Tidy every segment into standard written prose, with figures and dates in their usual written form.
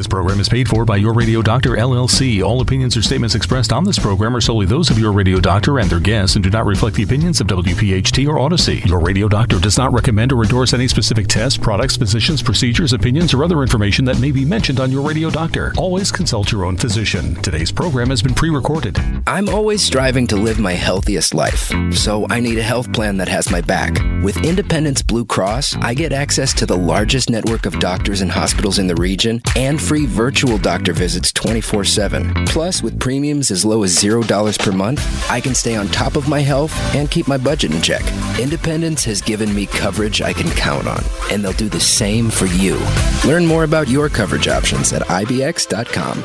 This program is paid for by Your Radio Doctor, LLC. All opinions or statements expressed on this program are solely those of Your Radio Doctor and their guests and do not reflect the opinions of WPHT or Odyssey. Your Radio Doctor does not recommend or endorse any specific tests, products, physicians, procedures, opinions, or other information that may be mentioned on Your Radio Doctor. Always consult your own physician. Today's program has been pre-recorded. I'm always striving to live my healthiest life, so I need a health plan that has my back. With Independence Blue Cross, I get access to the largest network of doctors and hospitals in the region and free virtual doctor visits 24/7. Plus, with premiums as low as $0 per month, I can stay on top of my health and keep my budget in check. Independence has given me coverage I can count on, and they'll do the same for you. Learn more about your coverage options at IBX.com.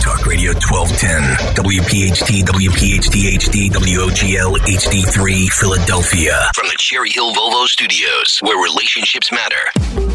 Talk Radio 1210, WPHT, WPHT HD, WOGL HD3, Philadelphia. From the Cherry Hill Volvo Studios, where relationships matter.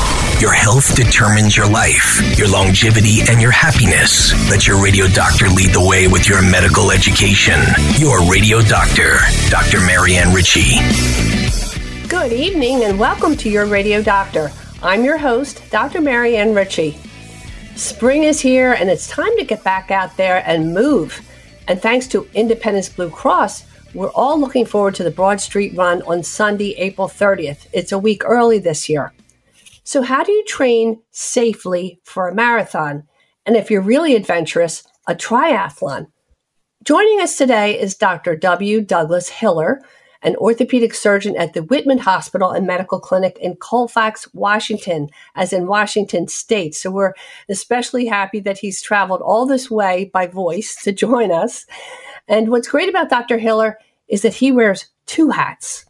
Your health determines your life, your longevity, and your happiness. Let Your Radio Doctor lead the way with your medical education. Your Radio Doctor, Dr. Marianne Ritchie. Good evening and welcome to Your Radio Doctor. I'm your host, Dr. Marianne Ritchie. Spring is here and it's time to get back out there and move. And thanks to Independence Blue Cross, we're all looking forward to the Broad Street Run on Sunday, April 30th. It's a week early this year. So how do you train safely for a marathon? And if you're really adventurous, a triathlon. Joining us today is Dr. W. Douglas Hiller, an orthopedic surgeon at the Whitman Hospital and Medical Clinic in Colfax, Washington, as in Washington State. So we're especially happy that he's traveled all this way by voice to join us. And what's great about Dr. Hiller is that he wears two hats,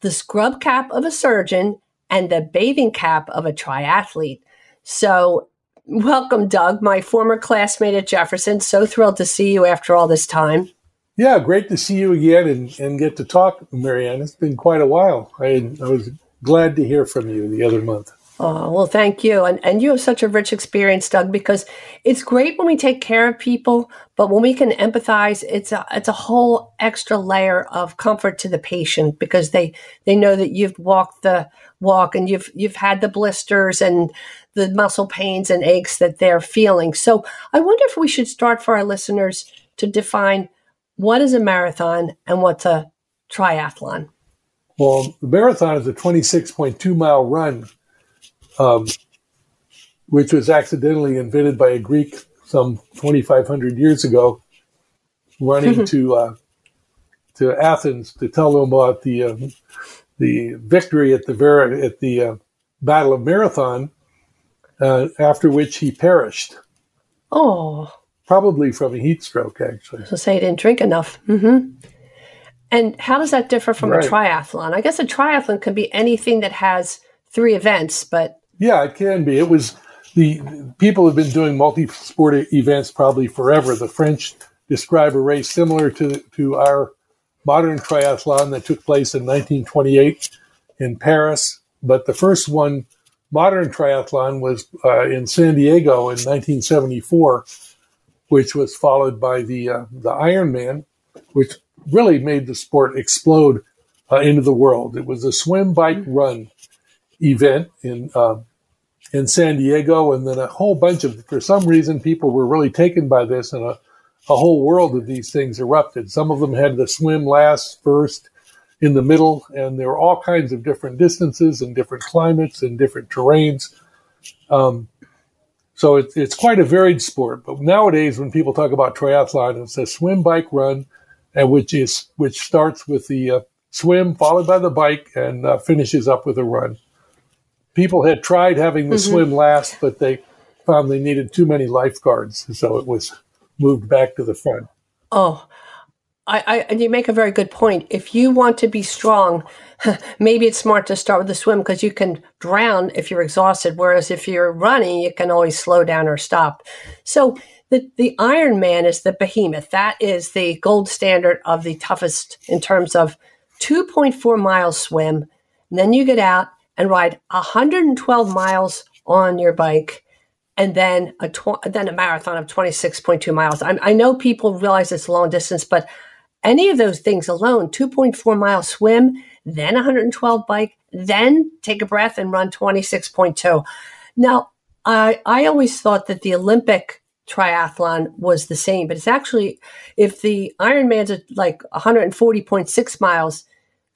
the scrub cap of a surgeon and the bathing cap of a triathlete. So welcome, Doug, my former classmate at Jefferson. So thrilled to see you after all this time. Yeah, great to see you again and get to talk, Marianne. It's been quite a while. I was glad to hear from you the other month. Oh, well, thank you. And you have such a rich experience, Doug, because it's great when we take care of people, but when we can empathize, it's a whole extra layer of comfort to the patient because they know that you've walked the walk and you've had the blisters and the muscle pains and aches that they're feeling. So I wonder if we should start for our listeners to define what is a marathon and what's a triathlon? Well, the marathon is a 26.2-mile run, which was accidentally invented by a Greek some 2,500 years ago, running to Athens to tell them about the victory at the Battle of Marathon, after which he perished. Oh. Probably from a heat stroke, actually. So say he didn't drink enough. Mm-hmm. And how does that differ from a triathlon? I guess a triathlon could be anything that has three events, but... Yeah, it can be. It was people have been doing multi-sport events probably forever. The French describe a race similar to our modern triathlon that took place in 1928 in Paris. But the first one, modern triathlon, was in San Diego in 1974, which was followed by the Ironman, which really made the sport explode into the world. It was a swim, bike, run event in San Diego, and then a whole bunch of, for some reason, people were really taken by this, and a whole world of these things erupted. Some of them had the swim last, first, in the middle, and there were all kinds of different distances and different climates and different terrains. So it's quite a varied sport. But nowadays, when people talk about triathlon, it's a swim, bike, run, and which starts with the swim followed by the bike and finishes up with a run. People had tried having the swim last, but they found they needed too many lifeguards, so it was moved back to the front. Oh, And you make a very good point. If you want to be strong, maybe it's smart to start with the swim because you can drown if you're exhausted. Whereas if you're running, you can always slow down or stop. So the Ironman is the behemoth. That is the gold standard of the toughest in terms of 2.4 mile swim. And then you get out and ride 112 miles on your bike. And then a marathon of 26.2 miles. I know people realize it's long distance, but any of those things alone, 2.4 mile swim, then 112 bike, then take a breath and run 26.2. Now, I always thought that the Olympic triathlon was the same, but it's actually, if the Ironman's like 140.6 miles,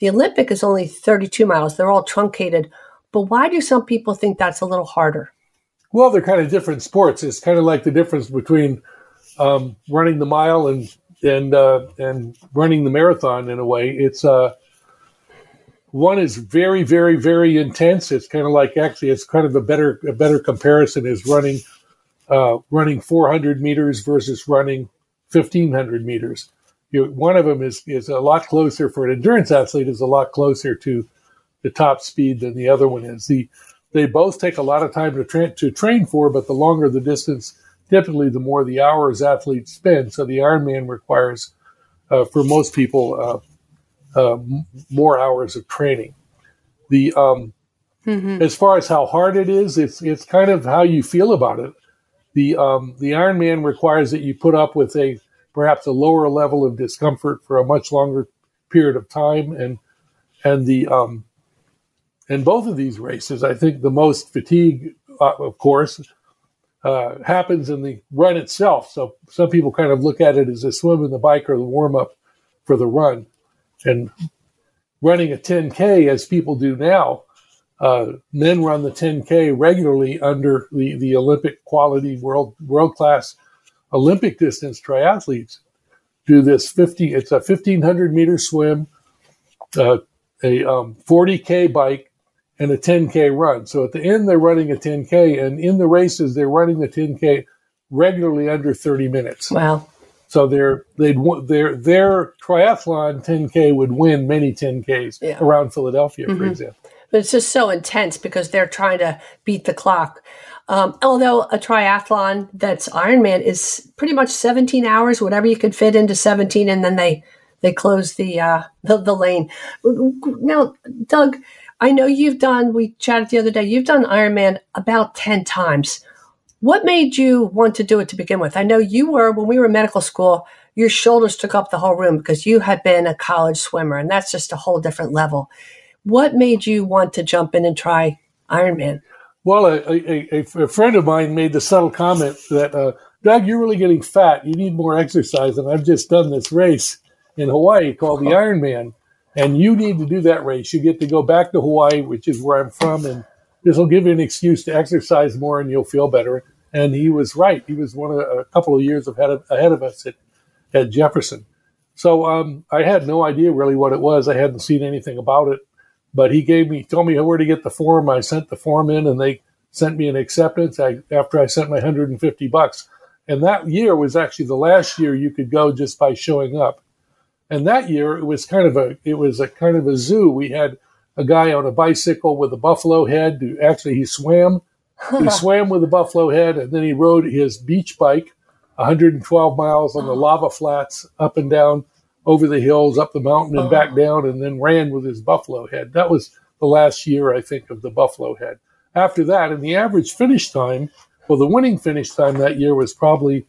the Olympic is only 32 miles. They're all truncated. But why do some people think that's a little harder? Well, they're kind of different sports. It's kind of like the difference between running the mile and running the marathon in a way. It's one is very, very, very intense. It's kind of like actually, it's kind of a better comparison is running 400 meters versus running 1,500 meters. One of them is a lot closer for an endurance athlete. Is a lot closer to the top speed than the other one is. They both take a lot of time to train for, but the longer the distance, typically the more the hours athletes spend. So the Ironman requires, for most people, more hours of training. The as far as how hard it is, it's kind of how you feel about it. The Ironman requires that you put up with perhaps a lower level of discomfort for a much longer period of time, and both of these races, I think the most fatigue, of course, happens in the run itself. So some people kind of look at it as a swim and the bike or the warm-up for the run. And running a 10K, as people do now, men run the 10K regularly under the Olympic quality, world-class Olympic distance triathletes. Do this it's a 1,500-meter swim, a 40K bike, and a 10K run. So at the end, they're running a 10K, and in the races, they're running the 10K regularly under 30 minutes. Wow! So their triathlon 10K would win many 10Ks around Philadelphia, for example. But it's just so intense because they're trying to beat the clock. Although a triathlon that's Ironman is pretty much 17 hours, whatever you can fit into 17, and then they close the lane. Now, Doug, I know we chatted the other day, you've done Ironman about 10 times. What made you want to do it to begin with? I know when we were in medical school, your shoulders took up the whole room because you had been a college swimmer, and that's just a whole different level. What made you want to jump in and try Ironman? Well, a friend of mine made the subtle comment that, Doug, you're really getting fat. You need more exercise, and I've just done this race in Hawaii called the Ironman. And you need to do that race. You get to go back to Hawaii, which is where I'm from, and this will give you an excuse to exercise more and you'll feel better. And he was right. He was a couple of years ahead of us at Jefferson. So I had no idea really what it was. I hadn't seen anything about it. But he told me where to get the form. I sent the form in and they sent me an acceptance after I sent my $150. And that year was actually the last year you could go just by showing up. And that year it was a kind of a zoo. We had a guy on a bicycle with a buffalo head. He swam. He swam with a buffalo head, and then he rode his beach bike 112 miles on the lava flats, up and down, over the hills, up the mountain, and back down, and then ran with his buffalo head. That was the last year, I think, of the buffalo head. After that, and the average finish time, well, the winning finish time that year was probably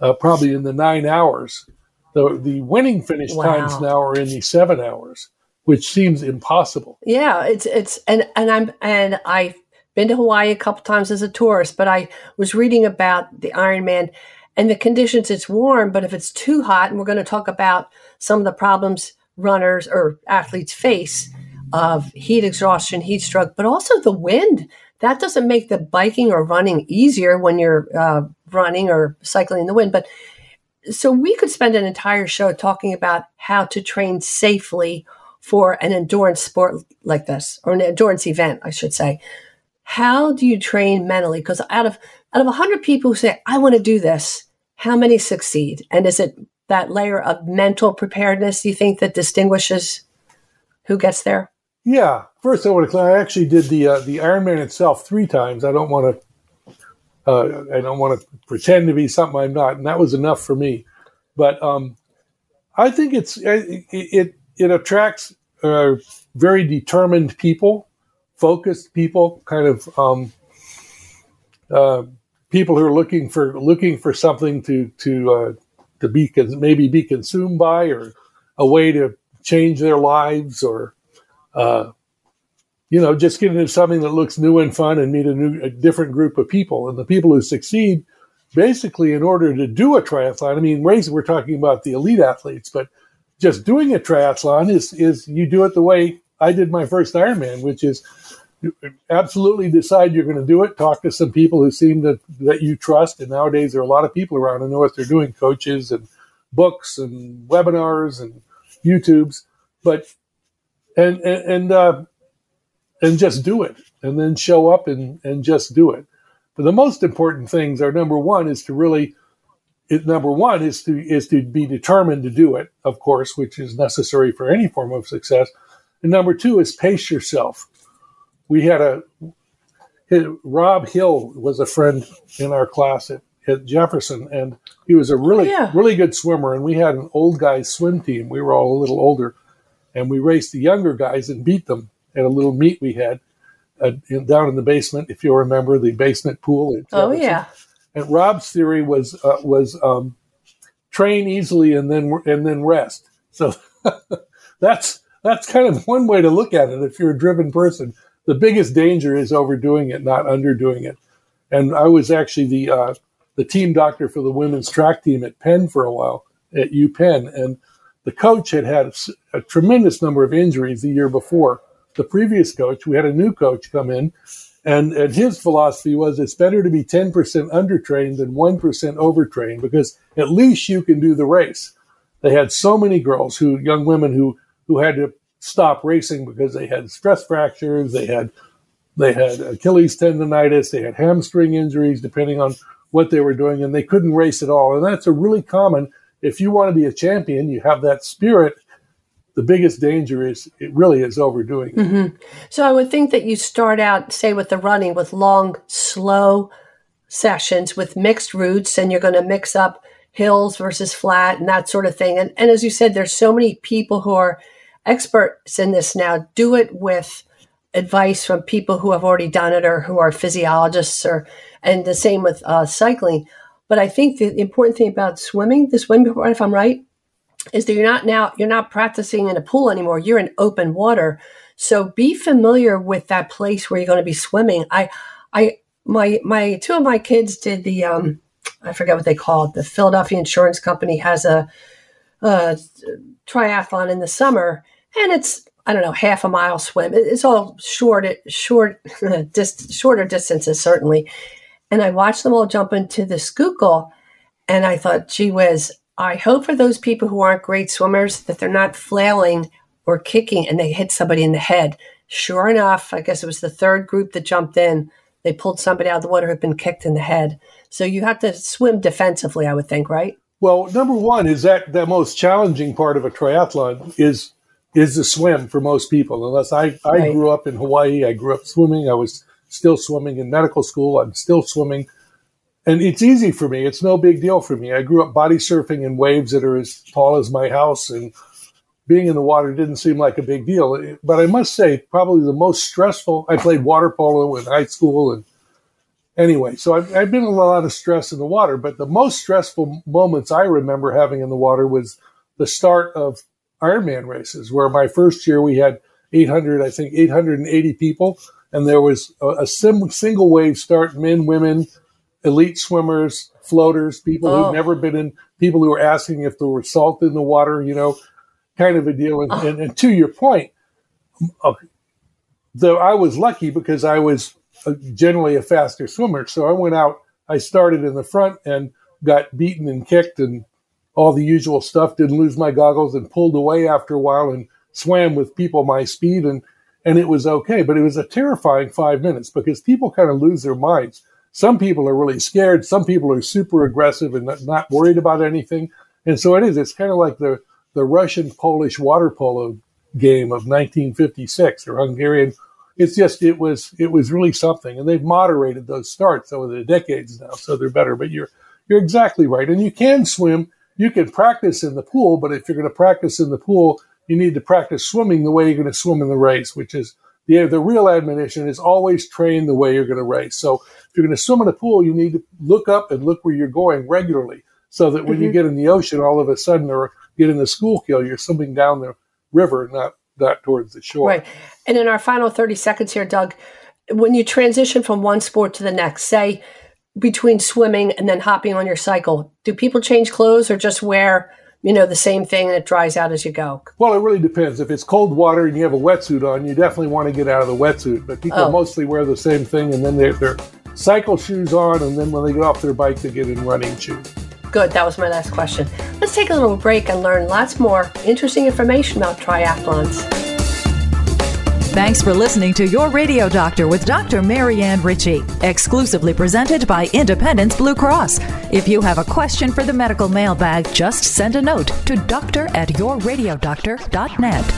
in the 9 hours. The winning finish times now are in the 7 hours, which seems impossible. Yeah, and I've been to Hawaii a couple times as a tourist, but I was reading about the Ironman and the conditions. It's warm, but if it's too hot, and we're going to talk about some of the problems runners or athletes face of heat exhaustion, heat stroke, but also the wind. That doesn't make the biking or running easier when you're running or cycling in the wind, but. So we could spend an entire show talking about how to train safely for an endurance sport like this, or an endurance event, I should say. How do you train mentally? Because out of 100 people who say, I want to do this, how many succeed? And is it that layer of mental preparedness you think that distinguishes who gets there? Yeah. First, I want to clarify. I actually did the Ironman itself 3 times. I don't want to pretend to be something I'm not, and that was enough for me. But I think it attracts very determined people, focused people, kind of people who are looking for something to be maybe be consumed by, or a way to change their lives, or just get into something that looks new and fun and meet a different group of people. And the people who succeed, basically, in order to do a triathlon, I mean, we're talking about the elite athletes, but just doing a triathlon is you do it the way I did my first Ironman, which is you absolutely decide you're going to do it, talk to some people who seem that you trust. And nowadays there are a lot of people around who know what they're doing, coaches and books and webinars and YouTubes, but and just do it, and then show up and just do it. But the most important things are number one is to be determined to do it, of course, which is necessary for any form of success. And number two is pace yourself. We had Rob Hill was a friend in our class at Jefferson, and he was a really good swimmer. And we had an old guys swim team. We were all a little older, and we raced the younger guys and beat them at a little meet we had down in the basement, if you'll remember, the basement pool. Oh, yeah. And Rob's theory was train easily and then rest. So that's kind of one way to look at it. If you're a driven person, the biggest danger is overdoing it, not underdoing it. And I was actually the team doctor for the women's track team at Penn for a while, at UPenn. And the coach had a tremendous number of injuries the year before. The previous coach, we had a new coach come in, and his philosophy was it's better to be 10% undertrained than 1% overtrained, because at least you can do the race. They had so many girls young women who had to stop racing because they had stress fractures, they had Achilles tendonitis, they had hamstring injuries, depending on what they were doing, and they couldn't race at all. And that's a really common, if you want to be a champion, you have that spirit. The biggest danger is overdoing it. Mm-hmm. So I would think that you start out, say, with the running, with long, slow sessions with mixed routes, and you're going to mix up hills versus flat and that sort of thing. And as you said, there's so many people who are experts in this now. Do it with advice from people who have already done it or who are physiologists, and the same with cycling. But I think the important thing about swimming, if I'm right, is that you're not practicing in a pool anymore. You're in open water. So be familiar with that place where you're going to be swimming. My two of my kids did the, I forget what they call it. The Philadelphia Insurance Company has a triathlon in the summer, and it's, I don't know, half a mile swim. It's all shorter distances, certainly. And I watched them all jump into the Schuylkill, and I thought, gee whiz, I hope for those people who aren't great swimmers that they're not flailing or kicking and they hit somebody in the head. Sure enough, I guess it was the third group that jumped in. They pulled somebody out of the water who had been kicked in the head. So you have to swim defensively, I would think, right? Well, number one is that the most challenging part of a triathlon is the swim for most people. Unless I grew up in Hawaii, I grew up swimming. I was still swimming in medical school. I'm still swimming. And it's easy for me. It's no big deal for me. I grew up body surfing in waves that are as tall as my house, and being in the water didn't seem like a big deal. But I must say, probably the most stressful, I played water polo in high school. And anyway, so I've been in a lot of stress in the water, but the most stressful moments I remember having in the water was the start of Ironman races, where my first year we had 880 people, and there was a single wave start, men, women, elite swimmers, floaters, people who've never been in, people who were asking if there were salt in the water, kind of a deal. And to your point, though, I was lucky because I was generally a faster swimmer. So I went out, I started in the front and got beaten and kicked and all the usual stuff, didn't lose my goggles and pulled away after a while and swam with people my speed. And it was okay, but it was a terrifying 5 minutes because people kind of lose their minds. Some people are really scared. Some people are super aggressive and not worried about anything. And so it is. It's kind of like the Russian-Polish water polo game of 1956 or Hungarian. It's just it was really something. And they've moderated those starts over the decades now, so they're better. But you're exactly right. And you can swim. You can practice in the pool, but if you're going to practice in the pool, you need to practice swimming the way you're going to swim in the race, which is the real admonition is always train the way you're going to race. So if you're going to swim in a pool, you need to look up and look where you're going regularly so that when you get in the ocean all of a sudden or get in the Schuylkill, you're swimming down the river, not towards the shore. Right. And in our final 30 seconds here, Doug, when you transition from one sport to the next, say between swimming and then hopping on your cycle, do people change clothes or just wear the same thing and it dries out as you go? Well, it really depends. If it's cold water and you have a wetsuit on, you definitely want to get out of the wetsuit. But people mostly wear the same thing, and then they have their cycle shoes on, and then when they get off their bike, they get in running shoes. Good. That was my last question. Let's take a little break and learn lots more interesting information about triathlons. Thanks for listening to Your Radio Doctor with Dr. Marianne Ritchie, exclusively presented by Independence Blue Cross. If you have a question for the medical mailbag, just send a note to doctor@yourradiodoctor.net.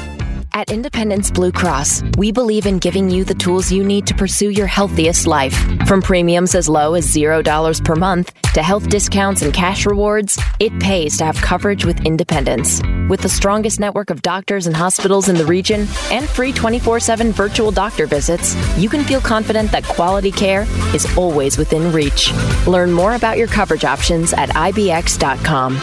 At Independence Blue Cross, we believe in giving you the tools you need to pursue your healthiest life. From premiums as low as $0 per month to health discounts and cash rewards, it pays to have coverage with Independence. With the strongest network of doctors and hospitals in the region and free 24/7 virtual doctor visits, you can feel confident that quality care is always within reach. Learn more about your coverage options at IBX.com.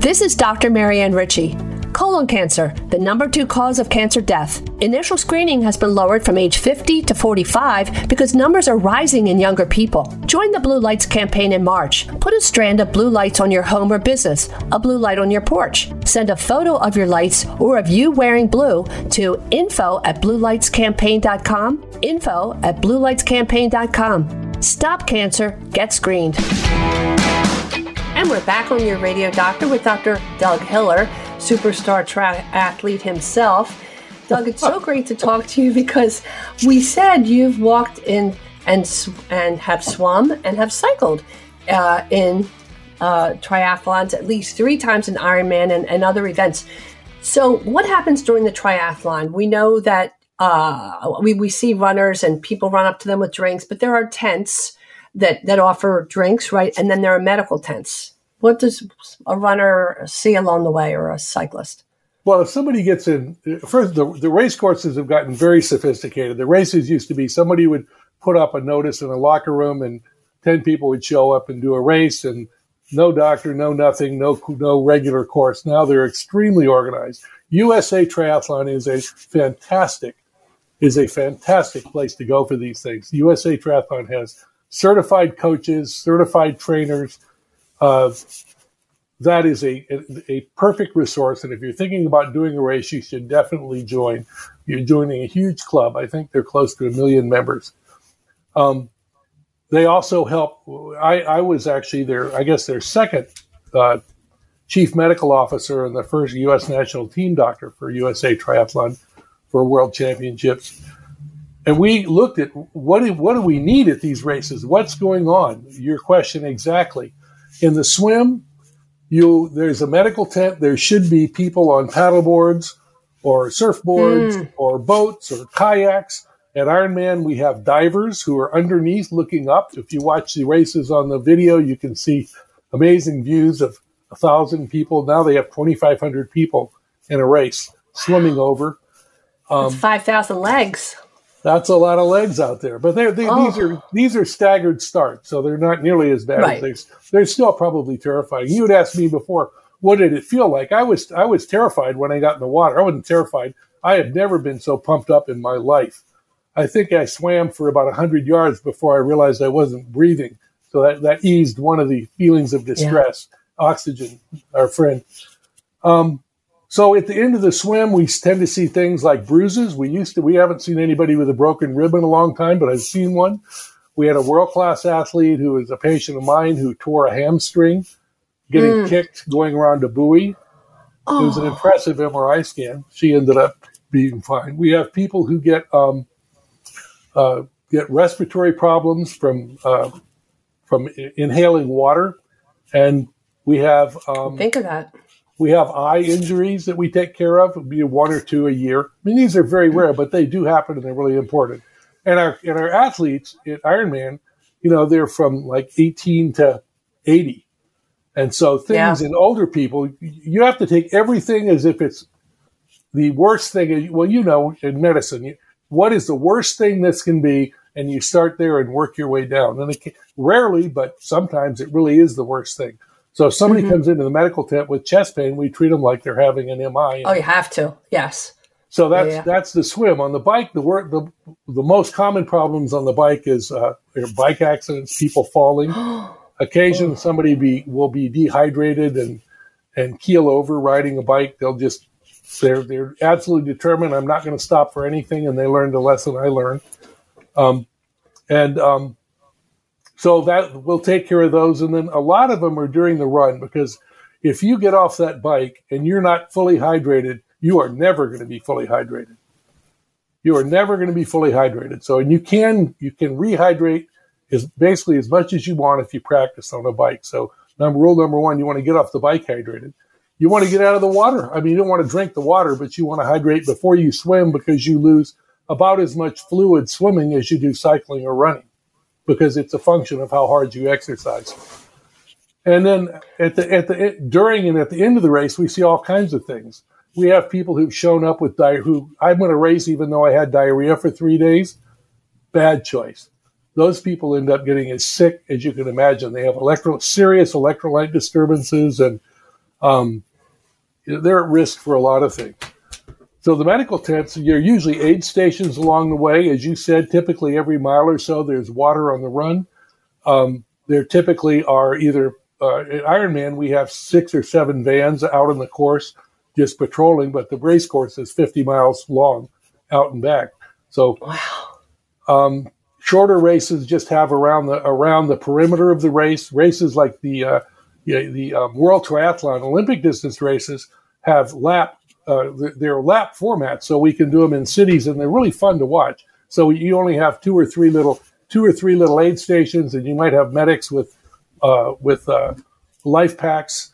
This is Dr. Marianne Ritchie. Colon cancer, the number 2 cause of cancer death. Initial screening has been lowered from age 50 to 45 because numbers are rising in younger people. Join the Blue Lights Campaign in March. Put a strand of blue lights on your home or business, a blue light on your porch. Send a photo of your lights or of you wearing blue to info@bluelightscampaign.com, info@bluelightscampaign.com. Stop cancer. Get screened. And we're back on Your Radio Doctor with Dr. Doug Hiller, superstar triathlete himself. Doug, it's so great to talk to you because we said you've walked in and have swum and have cycled in triathlons at least 3 times in Ironman and other events. So what happens during the triathlon? We know that we see runners and people run up to them with drinks, but there are tents that offer drinks, right? And then there are medical tents. What does a runner see along the way or a cyclist? Well, if somebody gets in, first, the race courses have gotten very sophisticated. The races used to be somebody would put up a notice in a locker room and 10 people would show up and do a race and no doctor, no nothing, no regular course. Now they're extremely organized. USA Triathlon is a fantastic place to go for these things. USA Triathlon has certified coaches, certified trainers. That is a perfect resource. And if you're thinking about doing a race, you should definitely join. You're joining a huge club. I think they're close to 1 million members. They also help. I was actually their second chief medical officer and the first U.S. national team doctor for USA Triathlon for World Championships. And we looked at what do we need at these races? What's going on? Your question exactly. In the swim, there's a medical tent. There should be people on paddleboards or surfboards or boats or kayaks. At Ironman, we have divers who are underneath looking up. If you watch the races on the video, you can see amazing views of 1,000 people. Now they have 2,500 people in a race swimming over. That's 5,000 legs. That's a lot of legs out there. But these are staggered starts, so they're not nearly as bad as these. They're still probably terrifying. You had asked me before, what did it feel like? I was terrified when I got in the water. I wasn't terrified. I have never been so pumped up in my life. I think I swam for about 100 yards before I realized I wasn't breathing. So that eased one of the feelings of distress. Yeah. Oxygen, our friend. So at the end of the swim, we tend to see things like bruises. We haven't seen anybody with a broken rib in a long time, but I've seen one. We had a world-class athlete who was a patient of mine who tore a hamstring, getting kicked, going around a buoy. Oh. It was an impressive MRI scan. She ended up being fine. We have people who get respiratory problems from inhaling water, and we have think of that. We have eye injuries that we take care of, be one or two a year. I mean, these are very rare, but they do happen, and they're really important. And our athletes at Ironman, you know, they're from like 18 to 80. And so things in older people, you have to take everything as if it's the worst thing. Well, you know, in medicine, what is the worst thing this can be? And you start there and work your way down. And rarely, but sometimes it really is the worst thing. So if somebody comes into the medical tent with chest pain, we treat them like they're having an MI. Oh, you have to. Yes. So that's the swim. On the bike, the most common problems on the bike is bike accidents, people falling. Occasionally, somebody will be dehydrated and keel over riding a bike. They're absolutely determined. I'm not going to stop for anything, and they learned the lesson I learned. So that we'll take care of those. And then a lot of them are during the run, because if you get off that bike and you're not fully hydrated, you are never going to be fully hydrated. So, and you can rehydrate as much as you want if you practice on a bike. So rule number one, you want to get off the bike hydrated. You want to get out of the water. I mean, you don't want to drink the water, but you want to hydrate before you swim, because you lose about as much fluid swimming as you do cycling or running, because it's a function of how hard you exercise. And then at the end of the race, we see all kinds of things. We have people who've shown up with diarrhea, who I'm going to race even though I had diarrhea for 3 days. Bad choice. Those people end up getting as sick as you can imagine. They have serious electrolyte disturbances, and they're at risk for a lot of things. So the medical tents, you're usually aid stations along the way. As you said, typically every mile or so, there's water on the run. There typically are either at Ironman, we have 6 or 7 vans out on the course just patrolling, but the race course is 50 miles long out and back. So shorter races just have around the perimeter of the race. Races like the World Triathlon Olympic distance races have their lap formats, so we can do them in cities, and they're really fun to watch. So you only have two or three little aid stations, and you might have medics with life packs,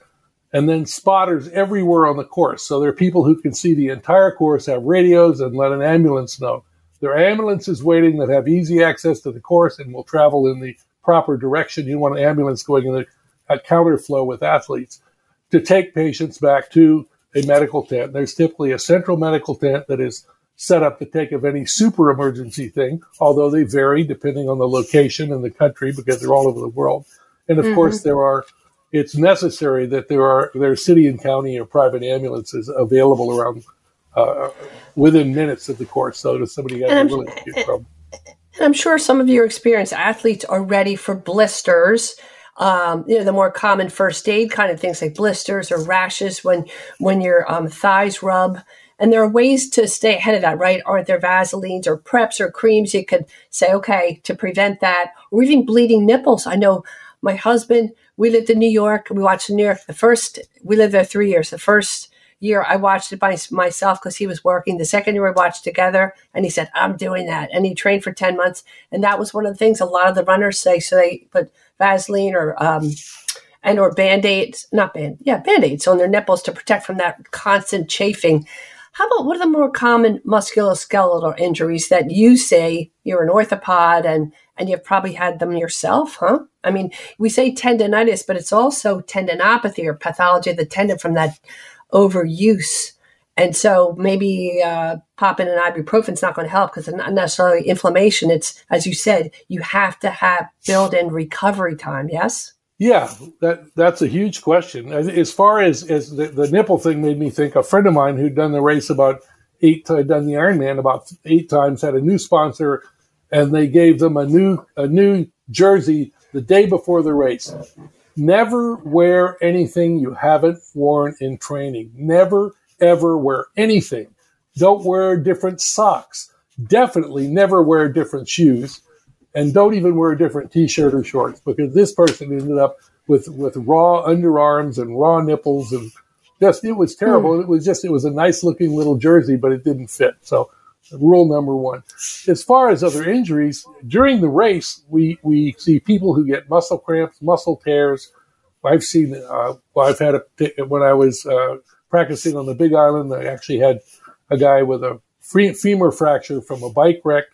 and then spotters everywhere on the course. So there are people who can see the entire course, have radios, and let an ambulance know. There are ambulances waiting that have easy access to the course and will travel in the proper direction. You want an ambulance going in a counterflow with athletes to take patients back to a medical tent. There's typically a central medical tent that is set up to take of any super emergency thing, although they vary depending on the location and the country, because they're all over the world. And of course, it's necessary that there are city and county or private ambulances available around within minutes of the course. So that somebody got to really get from. And I'm sure some of your experienced athletes are ready for blisters. The more common first aid kind of things like blisters or rashes when your thighs rub. And there are ways to stay ahead of that, right? Aren't there Vaselines or preps or creams you could say, okay, to prevent that? Or even bleeding nipples. I know my husband, we lived in New York. We watched New York. We lived there 3 years. The first year I watched it by myself because he was working. The second year we watched together, and he said, I'm doing that. And he trained for 10 months. And that was one of the things a lot of the runners say. So they put Vaseline or Band-Aids on their nipples to protect from that constant chafing. How about what are the more common musculoskeletal injuries that you say you're an orthopod and you've probably had them yourself, huh? I mean, we say tendonitis, but it's also tendinopathy or pathology of the tendon from that overuse. And so maybe popping an ibuprofen is not going to help because it's not necessarily inflammation. It's, as you said, you have to have built-in recovery time, yes? Yeah, that's a huge question. As far as the nipple thing made me think, a friend of mine who'd done the race done the Ironman about 8 times, had a new sponsor, and they gave them a new jersey the day before the race. Never wear anything you haven't worn in training. Never, ever wear anything. Don't wear different socks. Definitely never wear different shoes. And don't even wear a different T-shirt or shorts, because this person ended up with raw underarms and raw nipples, and just it was terrible. It was a nice looking little jersey, but it didn't fit. So rule number one. As far as other injuries, during the race, we see people who get muscle cramps, muscle tears. I've seen. When I was practicing on the Big Island, I actually had a guy with a femur fracture from a bike wreck.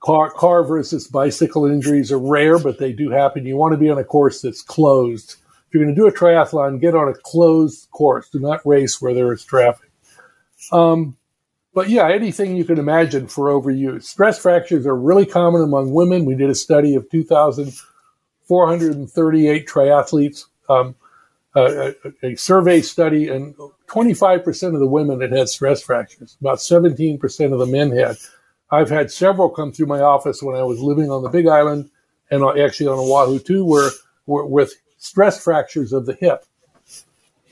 Car versus bicycle injuries are rare, but they do happen. You want to be on a course that's closed. If you're going to do a triathlon, get on a closed course. Do not race where there is traffic. But yeah, anything you can imagine for overuse. Stress fractures are really common among women. We did a study of 2,438 triathletes, a survey study, and 25% of the women had stress fractures. About 17% of the men had. I've had several come through my office when I was living on the Big Island and actually on Oahu too, were with stress fractures of the hip.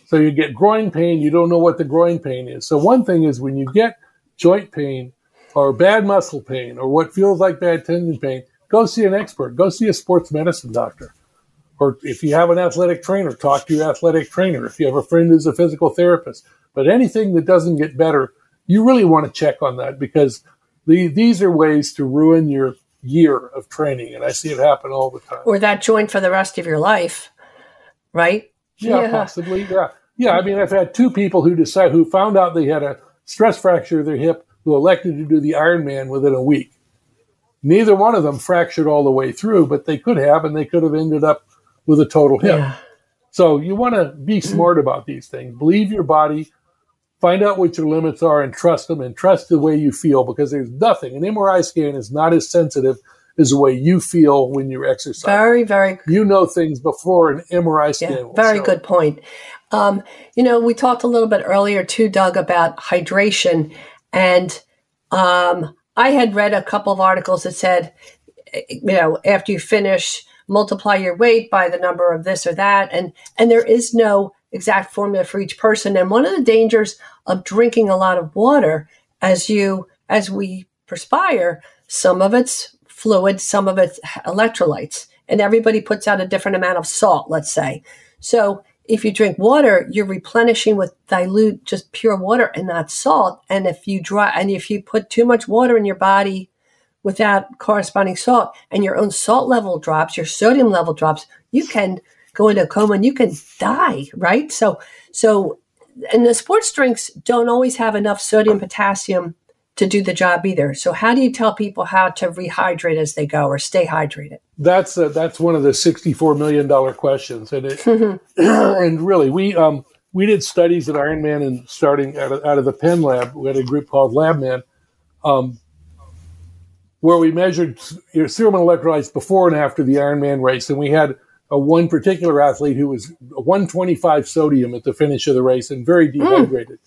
So you get groin pain. You don't know what the groin pain is. So one thing is when you get joint pain or bad muscle pain or what feels like bad tendon pain, go see an expert. Go see a sports medicine doctor. Or if you have an athletic trainer, talk to your athletic trainer. If you have a friend who's a physical therapist. But anything that doesn't get better, you really want to check on that, because these are ways to ruin your year of training, and I see it happen all the time. Or that joint for the rest of your life, right? Yeah. Possibly. Yeah. I mean, I've had 2 people who found out they had a stress fracture of their hip who elected to do the Ironman within a week. Neither one of them fractured all the way through, but they could have, and they could have ended up with a total hip. Yeah. So you want to be smart about these things. Believe your body. Find out what your limits are and trust them, and trust the way you feel, because there's nothing. An MRI scan is not as sensitive as the way you feel when you're exercising. Very, very good. You know things before an MRI scan will show. Very good point. We talked a little bit earlier too, Doug, about hydration. And I had read a couple of articles that said, after you finish, multiply your weight by the number of this or that. And there is no exact formula for each person. And one of the dangers of drinking a lot of water as we perspire, some of it's fluid, some of it's electrolytes, and everybody puts out a different amount of salt, let's say. So if you drink water, you're replenishing with dilute, just pure water and not salt. And if you put too much water in your body without corresponding salt, and your own salt level drops, your sodium level drops, you can go into a coma and you can die, right? So, and the sports drinks don't always have enough sodium, potassium to do the job either. So how do you tell people how to rehydrate as they go or stay hydrated? That's one of the $64 million questions. And and really, we did studies at Ironman, and starting out of the Penn lab, we had a group called Labman, where we measured serum and electrolytes before and after the Ironman race. And we had one particular athlete who was 125 sodium at the finish of the race and very dehydrated.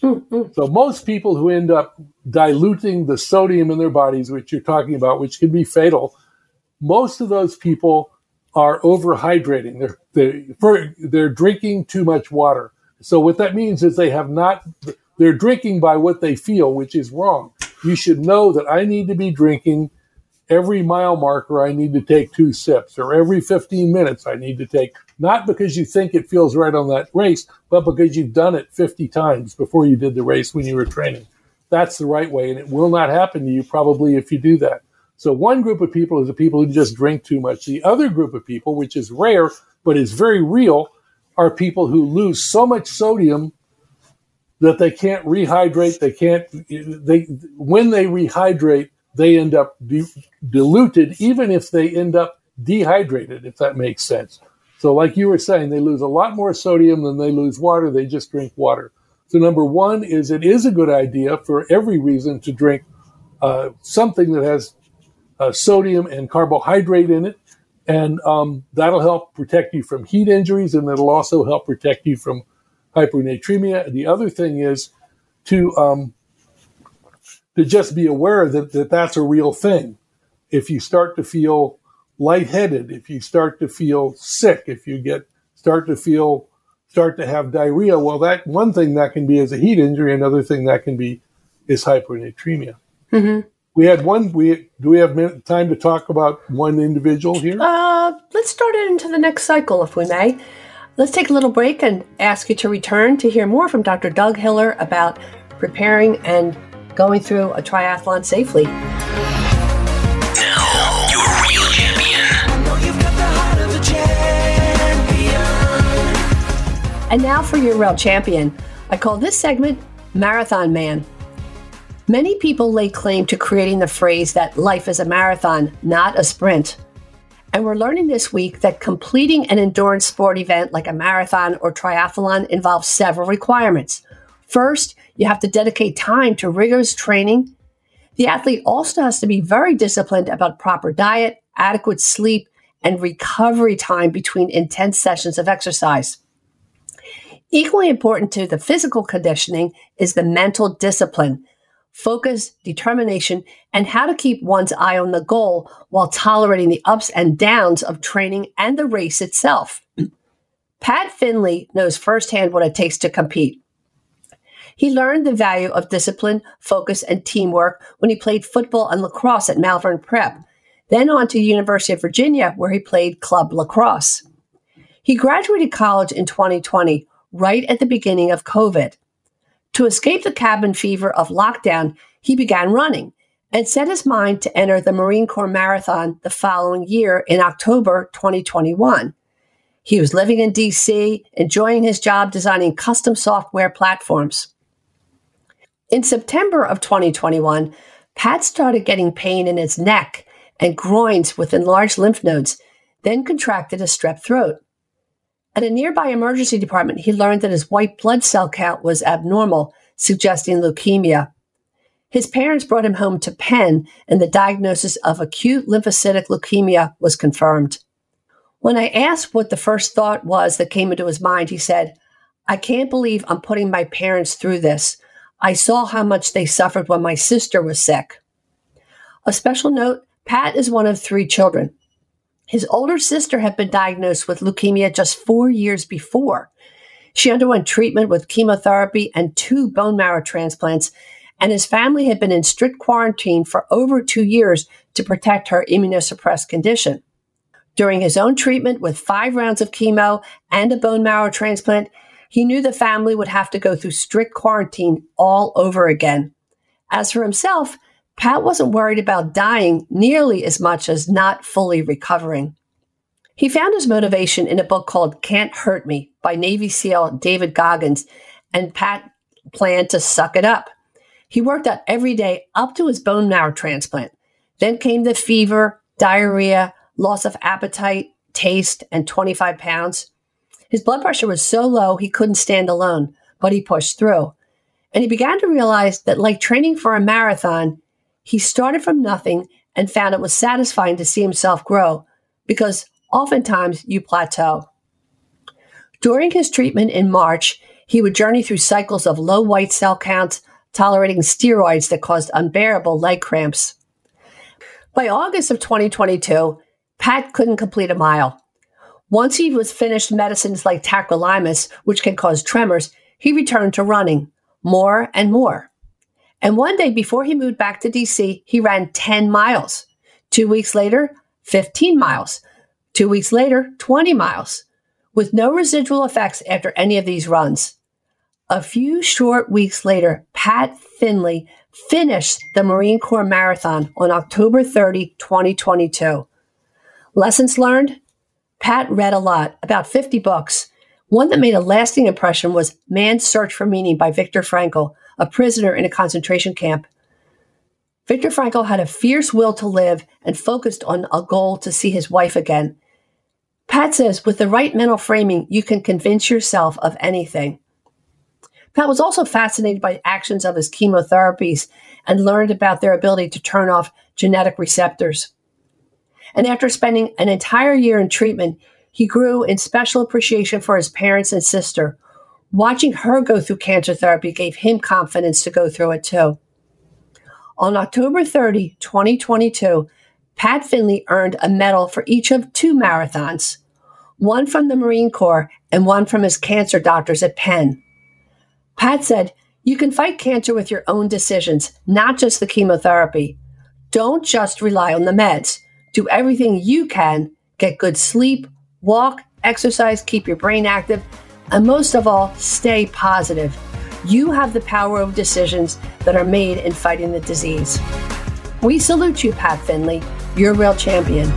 So most people who end up diluting the sodium in their bodies, which you're talking about, which can be fatal, most of those people are overhydrating. They're drinking too much water. So what that means is they're drinking by what they feel, which is wrong. You should know that I need to be drinking every mile marker, I need to take 2 sips, or every 15 minutes I need to take, not because you think it feels right on that race, but because you've done it 50 times before you did the race when you were training. That's the right way, and it will not happen to you probably if you do that. So one group of people is the people who just drink too much. The other group of people, which is rare but is very real, are people who lose so much sodium that they can't rehydrate. They can't, when they rehydrate, they end up diluted, even if they end up dehydrated, if that makes sense. So like you were saying, they lose a lot more sodium than they lose water. They just drink water. So number one is it is a good idea for every reason to drink something that has sodium and carbohydrate in it. And that'll help protect you from heat injuries, and it'll also help protect you from hypernatremia. The other thing is to just be aware that that's a real thing. If you start to feel lightheaded, if you start to feel sick, if you start to have diarrhea, well, that one thing that can be is a heat injury. Another thing that can be is hypernatremia. Mm-hmm. We had one. Do we have time to talk about one individual here? Let's start it into the next cycle, if we may. Let's take a little break and ask you to return to hear more from Dr. Doug Hiller about preparing and going through a triathlon safely. Now, you're a real champion. You've got the heart of a champion. And now for Your Real Champion. I call this segment Marathon Man. Many people lay claim to creating the phrase that life is a marathon, not a sprint. And we're learning this week that completing an endurance sport event like a marathon or triathlon involves several requirements. First, you have to dedicate time to rigorous training. The athlete also has to be very disciplined about proper diet, adequate sleep, and recovery time between intense sessions of exercise. Equally important to the physical conditioning is the mental discipline, focus, determination, and how to keep one's eye on the goal while tolerating the ups and downs of training and the race itself. Pat Finley knows firsthand what it takes to compete. He learned the value of discipline, focus, and teamwork when he played football and lacrosse at Malvern Prep, then on to the University of Virginia, where he played club lacrosse. He graduated college in 2020, right at the beginning of COVID. To escape the cabin fever of lockdown, he began running and set his mind to enter the Marine Corps Marathon the following year in October 2021. He was living in D.C., enjoying his job designing custom software platforms. In September of 2021, Pat started getting pain in his neck and groins with enlarged lymph nodes, then contracted a strep throat. At a nearby emergency department, he learned that his white blood cell count was abnormal, suggesting leukemia. His parents brought him home to Penn, and the diagnosis of acute lymphocytic leukemia was confirmed. When I asked what the first thought was that came into his mind, he said, "I can't believe I'm putting my parents through this. I saw how much they suffered when my sister was sick." A special note, Pat is one of 3 children. His older sister had been diagnosed with leukemia just 4 years before. She underwent treatment with chemotherapy and 2 bone marrow transplants, and his family had been in strict quarantine for over 2 years to protect her immunosuppressed condition. During his own treatment with 5 rounds of chemo and a bone marrow transplant, he knew the family would have to go through strict quarantine all over again. As for himself, Pat wasn't worried about dying nearly as much as not fully recovering. He found his motivation in a book called Can't Hurt Me by Navy SEAL David Goggins, and Pat planned to suck it up. He worked out every day up to his bone marrow transplant. Then came the fever, diarrhea, loss of appetite, taste, and 25 pounds. His blood pressure was so low he couldn't stand alone, but he pushed through. And he began to realize that like training for a marathon, he started from nothing and found it was satisfying to see himself grow, because oftentimes you plateau. During his treatment in March, he would journey through cycles of low white cell counts, tolerating steroids that caused unbearable leg cramps. By August of 2022, Pat couldn't complete a mile. Once he was finished medicines like tacrolimus, which can cause tremors, he returned to running more and more. And one day before he moved back to D.C., he ran 10 miles. 2 weeks later, 15 miles. 2 weeks later, 20 miles, with no residual effects after any of these runs. A few short weeks later, Pat Finley finished the Marine Corps Marathon on October 30, 2022. Lessons learned? Pat read a lot, about 50 books, One that made a lasting impression was Man's Search for Meaning by Viktor Frankl, a prisoner in a concentration camp. Viktor Frankl had a fierce will to live and focused on a goal to see his wife again. Pat says, with the right mental framing, you can convince yourself of anything. Pat was also fascinated by actions of his chemotherapies and learned about their ability to turn off genetic receptors. And after spending an entire year in treatment, he grew in special appreciation for his parents and sister. Watching her go through cancer therapy gave him confidence to go through it too. On October 30, 2022, Pat Finley earned a medal for each of two marathons, one from the Marine Corps and one from his cancer doctors at Penn. Pat said, "You can fight cancer with your own decisions, not just the chemotherapy. Don't just rely on the meds. Do everything you can. Get good sleep, walk, exercise, keep your brain active, and most of all, stay positive. You have the power of decisions that are made in fighting the disease." We salute you, Pat Finley. You're a real champion.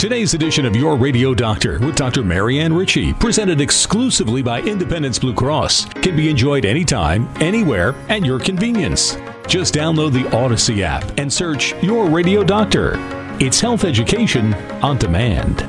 Today's edition of Your Radio Doctor with Dr. Marianne Ritchie, presented exclusively by Independence Blue Cross, can be enjoyed anytime, anywhere, at your convenience. Just download the Odyssey app and search Your Radio Doctor. It's health education on demand.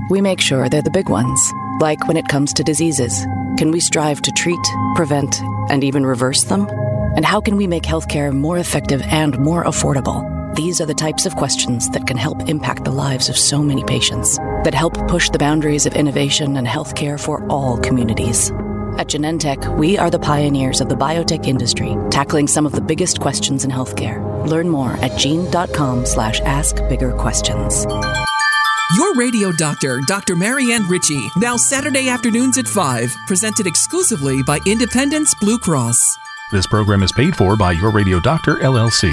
we make sure they're the big ones. Like when it comes to diseases, can we strive to treat, prevent, and even reverse them? And how can we make healthcare more effective and more affordable? These are the types of questions that can help impact the lives of so many patients, that help push the boundaries of innovation and healthcare for all communities. At Genentech, we are the pioneers of the biotech industry, tackling some of the biggest questions in healthcare. Learn more at gene.com/askbiggerquestions. Your Radio Doctor, Dr. Marianne Ritchie, now Saturday afternoons at 5, presented exclusively by Independence Blue Cross. This program is paid for by Your Radio Doctor, LLC.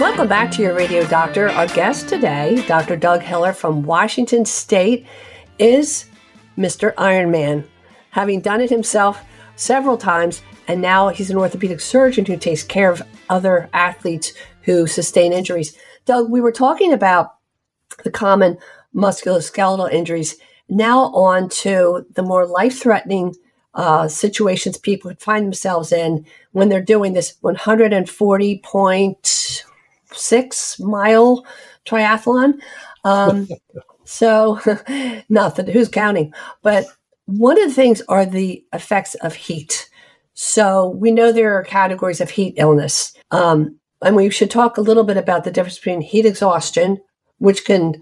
Welcome back to Your Radio Doctor. Our guest today, Dr. Doug Hiller from Washington State, is Mr. Ironman, having done it himself several times, and now he's an orthopedic surgeon who takes care of other athletes who sustain injuries. Doug, we were talking about the common musculoskeletal injuries. Now on to the more life-threatening situations people find themselves in when they're doing this 140.6 mile triathlon. So not that who's counting, but one of the things are the effects of heat. So we know there are categories of heat illness. And we should talk a little bit about the difference between heat exhaustion, which can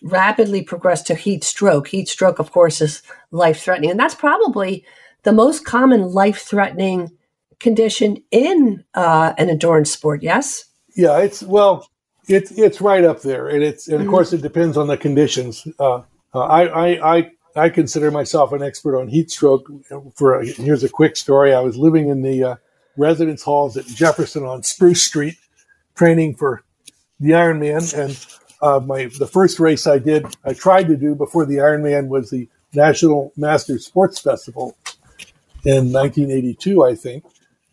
rapidly progress to heat stroke. Heat stroke, of course, is life-threatening. And that's probably the most common life-threatening condition in an endurance sport, yes? Yeah, it's right up there. And of course, it depends on the conditions. I consider myself an expert on heat stroke. Here's a quick story. I was living in the residence halls at Jefferson on Spruce Street, training for the Ironman. And the first race I tried to do before the Ironman was the National Masters Sports Festival in 1982, I think.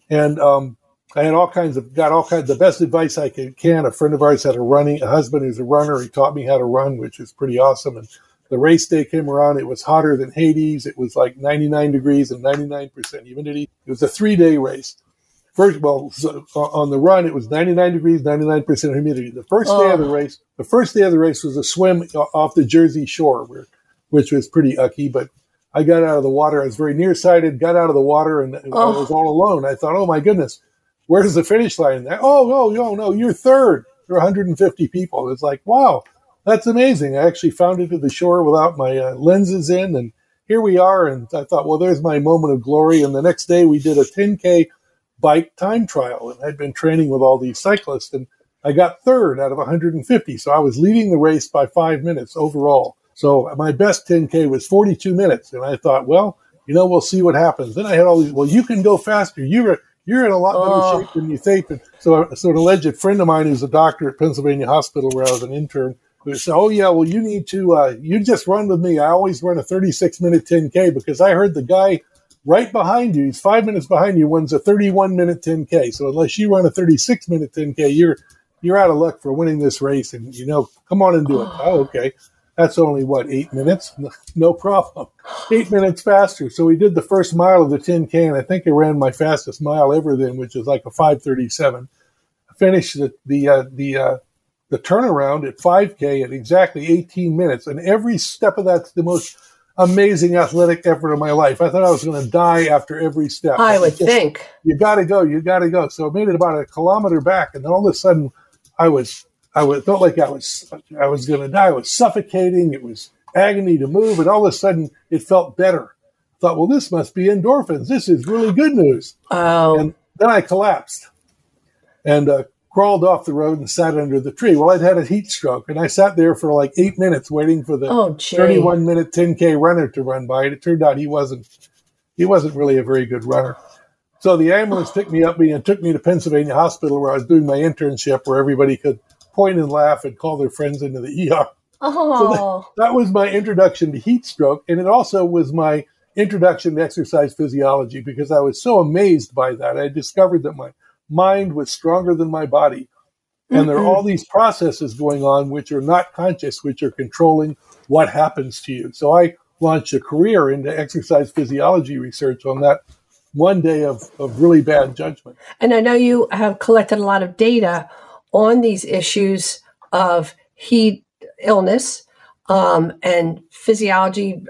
And I had the best advice I can. A friend of ours had a husband who's a runner. He taught me how to run, which is pretty awesome. And the race day came around. It was hotter than Hades. It was like 99 degrees and 99% humidity. It was a 3-day race. First, on the run, it was 99 degrees, 99% humidity. The first day of the race was a swim off the Jersey Shore, which was pretty ucky. But I got out of the water. I was very nearsighted. Got out of the water, and I was all alone. I thought, "Oh my goodness, where's the finish line?" No, you're third. There were 150 people. It's like, wow, that's amazing. I actually found it to the shore without my lenses in, and here we are. And I thought, well, there's my moment of glory. And the next day, we did a 10K. Bike time trial, and I'd been training with all these cyclists, and I got third out of 150, so I was leading the race by 5 minutes overall. So my best 10K was 42 minutes, and I thought, well, you know, we'll see what happens. Then I had all these, well, you can go faster. You're in a lot better shape than you think. And so an alleged friend of mine who's a doctor at Pennsylvania Hospital where I was an intern, who said, oh, yeah, well, you need to you just run with me. I always run a 36-minute 10K because I heard the guy right behind you, he's 5 minutes behind you, runs a 31-minute 10K. So unless you run a 36-minute 10K, you're out of luck for winning this race. And, you know, come on and do it. Oh, okay. That's only, 8 minutes? No problem. 8 minutes faster. So we did the first mile of the 10K, and I think I ran my fastest mile ever then, which is like a 5:37. I finished the turnaround at 5K at exactly 18 minutes, and every step of that's the most amazing athletic effort of my life. I thought I was going to die after every step. I would think. You got to go. So I made it about a kilometer back, and then all of a sudden I felt like I was going to die. I was suffocating. It was agony to move. And all of a sudden, it felt better. I thought, well, this must be endorphins. This is really good news. And then I collapsed and crawled off the road and sat under the tree. Well, I'd had a heat stroke. And I sat there for like 8 minutes waiting for the 31-minute 10K runner to run by. And it turned out he wasn't really a very good runner. So the ambulance picked me up and took me to Pennsylvania Hospital where I was doing my internship where everybody could point and laugh and call their friends into the ER. Oh. So that was my introduction to heat stroke. And it also was my introduction to exercise physiology because I was so amazed by that. I discovered that my mind was stronger than my body. And there are all these processes going on which are not conscious, which are controlling what happens to you. So I launched a career into exercise physiology research on that one day of really bad judgment. And I know you have collected a lot of data on these issues of heat illness and physiology,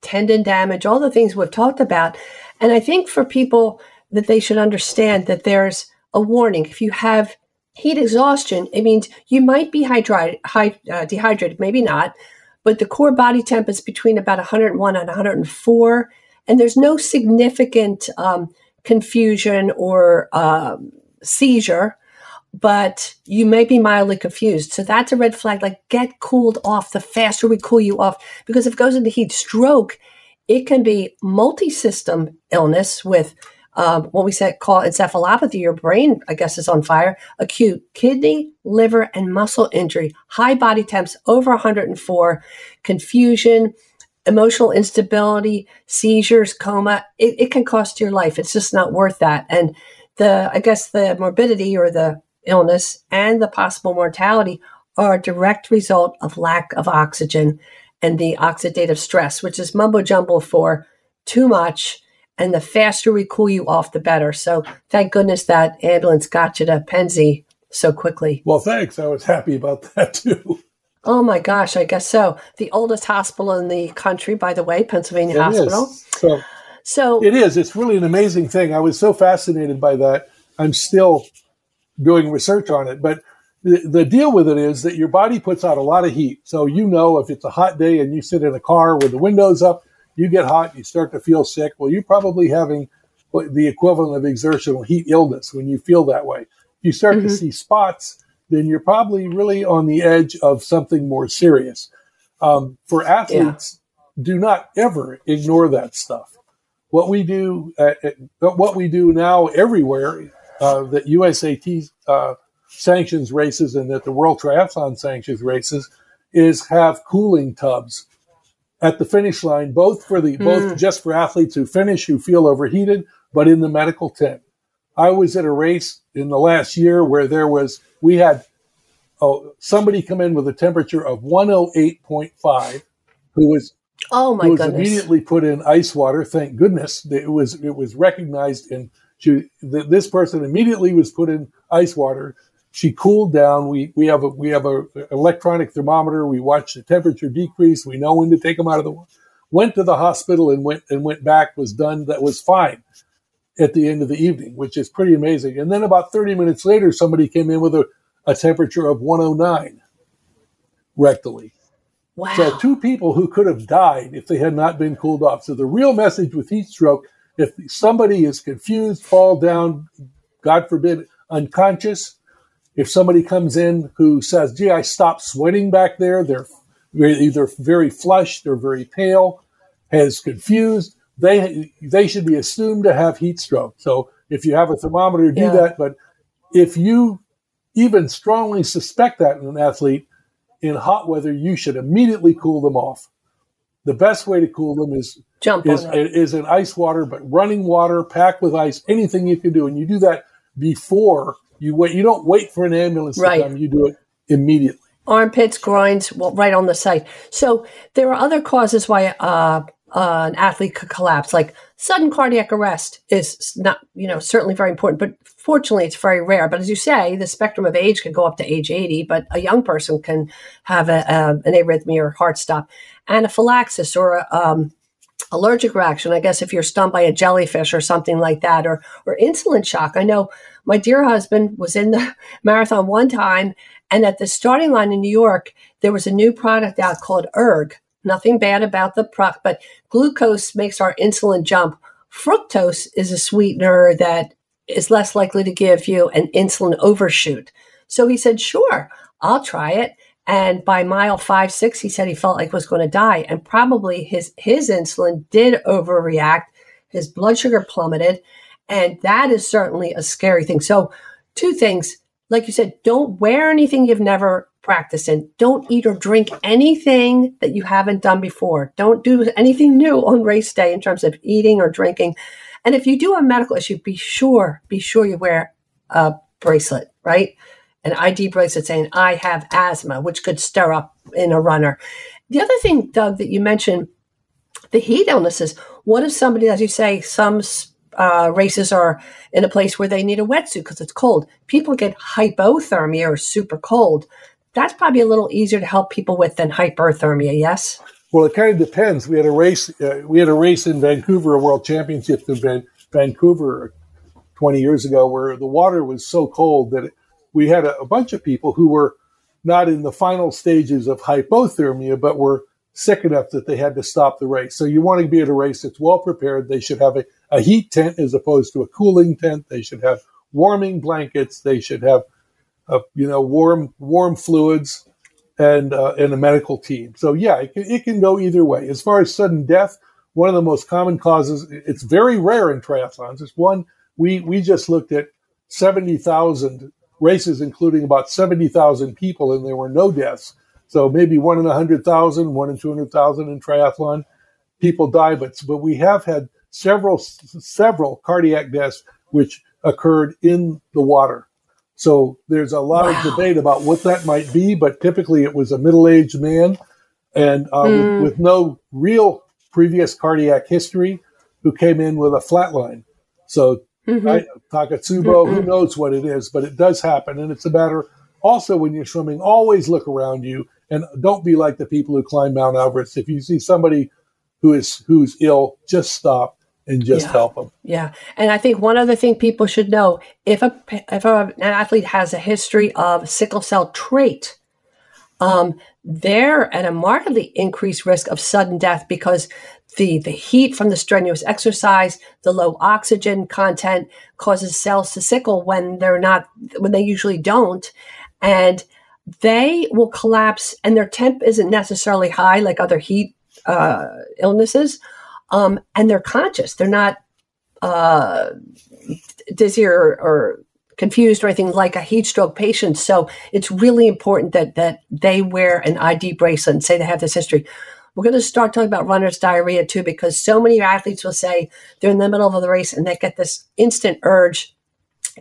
tendon damage, all the things we've talked about. And I think for people that they should understand that there's a warning. If you have heat exhaustion, it means you might be dehydrated, maybe not, but the core body temp is between about 101 and 104. And there's no significant confusion or seizure, but you may be mildly confused. So that's a red flag, like get cooled off. The faster we cool you off, because if it goes into heat stroke, it can be multi-system illness with what we call encephalopathy. Your brain, I guess, is on fire. Acute kidney, liver, and muscle injury. High body temps over 104, confusion, emotional instability, seizures, coma. It can cost your life. It's just not worth that. And the morbidity or the illness and the possible mortality are a direct result of lack of oxygen and the oxidative stress, which is mumbo jumbo for too much. And the faster we cool you off, the better. So thank goodness that ambulance got you to Penzi so quickly. Well, thanks. I was happy about that too. Oh my gosh, I guess so. The oldest hospital in the country, by the way, Pennsylvania Hospital. So it is. It's really an amazing thing. I was so fascinated by that. I'm still doing research on it. But the deal with it is that your body puts out a lot of heat. So you know if it's a hot day and you sit in a car with the windows up, you get hot, you start to feel sick. Well, you're probably having the equivalent of exertional heat illness when you feel that way. If you start to see spots, then you're probably really on the edge of something more serious. For athletes, do not ever ignore that stuff. What we do now everywhere that USAT sanctions races and that the World Triathlon sanctions races is have cooling tubs at the finish line, both just for athletes who finish who feel overheated, but in the medical tent. I was at a race in the last year where we had somebody come in with a temperature of 108.5, who was. Oh my goodness! Immediately put in ice water. Thank goodness it was recognized, and this person immediately was put in ice water. She cooled down. We have a electronic thermometer. We watch the temperature decrease. We know when to take them out of the. Went to the hospital and went back. Was done. That was fine. At the end of the evening, which is pretty amazing. And then about 30 minutes later, somebody came in with a temperature of 109 rectally. Wow. So two people who could have died if they had not been cooled off. So the real message with heat stroke, if somebody is confused, fall down, God forbid, unconscious, If somebody comes in who says, gee, I stopped sweating back there, they're either very flushed or very pale, is confused, they should be assumed to have heat stroke. So if you have a thermometer, do that. But if you even strongly suspect that in an athlete, in hot weather, you should immediately cool them off. The best way to cool them is in ice water, but running water, packed with ice, anything you can do. And you do that before you wait. You don't wait for an ambulance to come. You do it immediately. Armpits, groins, well, right on the site. So there are other causes why an athlete could collapse, like sudden cardiac arrest is not, certainly very important, but fortunately it's very rare. But as you say, the spectrum of age can go up to age 80, but a young person can have an arrhythmia or heart stop. Anaphylaxis or allergic reaction, I guess if you're stung by a jellyfish or something like that, or insulin shock. I know my dear husband was in the marathon one time, and at the starting line in New York, there was a new product out called ERG. Nothing bad about the product, but glucose makes our insulin jump. Fructose is a sweetener that is less likely to give you an insulin overshoot. So he said, sure, I'll try it. And by mile 5, 6, he said he felt like he was going to die. And probably his insulin did overreact. His blood sugar plummeted. And that is certainly a scary thing. So 2 things, like you said, don't wear anything you've never practiced in. Don't eat or drink anything that you haven't done before. Don't do anything new on race day in terms of eating or drinking. And if you do have a medical issue, be sure you wear a bracelet, right? An ID bracelet saying, I have asthma, which could stir up in a runner. The other thing, Doug, that you mentioned, the heat illnesses. What if somebody, as you say, some races are in a place where they need a wetsuit because it's cold. People get hypothermia or super cold. That's probably a little easier to help people with than hyperthermia, yes? Well, it kind of depends. We had a race. In Vancouver, a World Championship in Vancouver 20 years ago, where the water was so cold that we had a bunch of people who were not in the final stages of hypothermia, but were sick enough that they had to stop the race. So you want to be at a race that's well prepared. They should have a heat tent as opposed to a cooling tent. They should have warming blankets. They should have warm fluids and a medical team. So yeah, it can go either way. As far as sudden death, one of the most common causes, it's very rare in triathlons. It's one, we just looked at 70,000 races, including about 70,000 people, and there were no deaths. So maybe 1 in 100,000, 1 in 200,000 in triathlon people die, but we have had several cardiac deaths which occurred in the water. So there's a lot of debate about what that might be, but typically it was a middle-aged man and with no real previous cardiac history who came in with a flat line. So Takotsubo, who knows what it is, but it does happen. And it's a matter also when you're swimming, always look around you and don't be like the people who climb Mount Everest. If you see somebody who's ill, just stop. And just help them. Yeah. And I think one other thing people should know, if an athlete has a history of sickle cell trait, they're at a markedly increased risk of sudden death because the heat from the strenuous exercise, the low oxygen content causes cells to sickle when they usually don't. And they will collapse and their temp isn't necessarily high like other heat illnesses. And they're conscious. They're not dizzy or confused or anything like a heat stroke patient. So it's really important that they wear an ID bracelet and say they have this history. We're going to start talking about runner's diarrhea too, because so many athletes will say they're in the middle of the race and they get this instant urge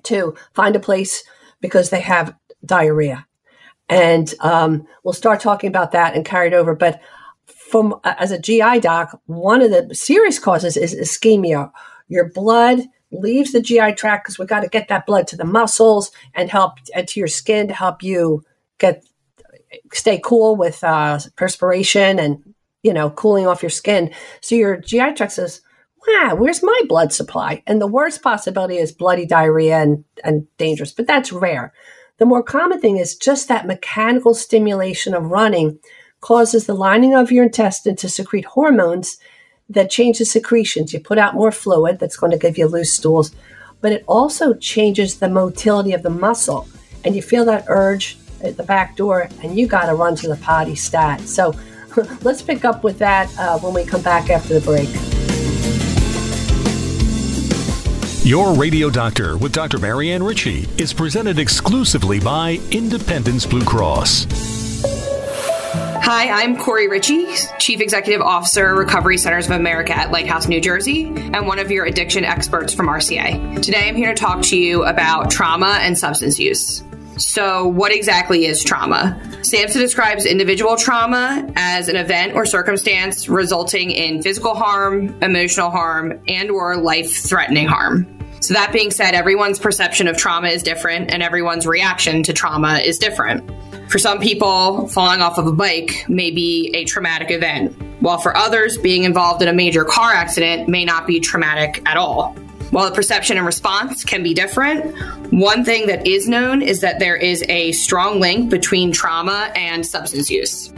to find a place because they have diarrhea. And we'll start talking about that and carry it over. But as a GI doc, one of the serious causes is ischemia. Your blood leaves the GI tract because we got to get that blood to the muscles and to your skin to help you stay cool with perspiration and cooling off your skin. So your GI tract says, "Wow, where's my blood supply?" And the worst possibility is bloody diarrhea and dangerous, but that's rare. The more common thing is just that mechanical stimulation of running causes the lining of your intestine to secrete hormones that change the secretions. You put out more fluid that's going to give you loose stools, but it also changes the motility of the muscle. and you feel that urge at the back door, and you got to run to the potty stat. So let's pick up with that when we come back after the break. Your Radio Doctor with Dr. Marianne Ritchie is presented exclusively by Independence Blue Cross. Hi, I'm Corey Ritchie, Chief Executive Officer, Recovery Centers of America at Lighthouse, New Jersey, and one of your addiction experts from RCA. Today, I'm here to talk to you about trauma and substance use. So what exactly is trauma? SAMHSA describes individual trauma as an event or circumstance resulting in physical harm, emotional harm, and or life-threatening harm. So that being said, everyone's perception of trauma is different and everyone's reaction to trauma is different. For some people, falling off of a bike may be a traumatic event, while for others, being involved in a major car accident may not be traumatic at all. While the perception and response can be different, one thing that is known is that there is a strong link between trauma and substance use.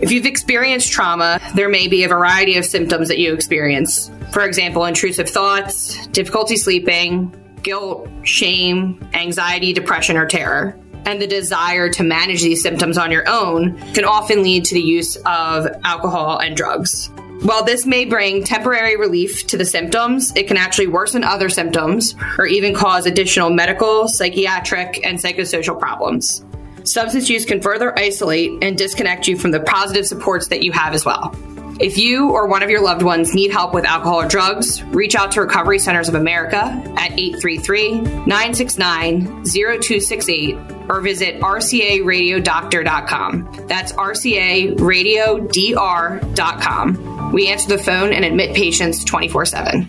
If you've experienced trauma, there may be a variety of symptoms that you experience. For example, intrusive thoughts, difficulty sleeping, guilt, shame, anxiety, depression, or terror. And the desire to manage these symptoms on your own can often lead to the use of alcohol and drugs. While this may bring temporary relief to the symptoms, it can actually worsen other symptoms or even cause additional medical, psychiatric, and psychosocial problems. Substance use can further isolate and disconnect you from the positive supports that you have as well. If you or one of your loved ones need help with alcohol or drugs, reach out to Recovery Centers of America at 833-969-0268 or visit rcaradiodoctor.com. That's rcaradiodr.com. We answer the phone and admit patients 24/7.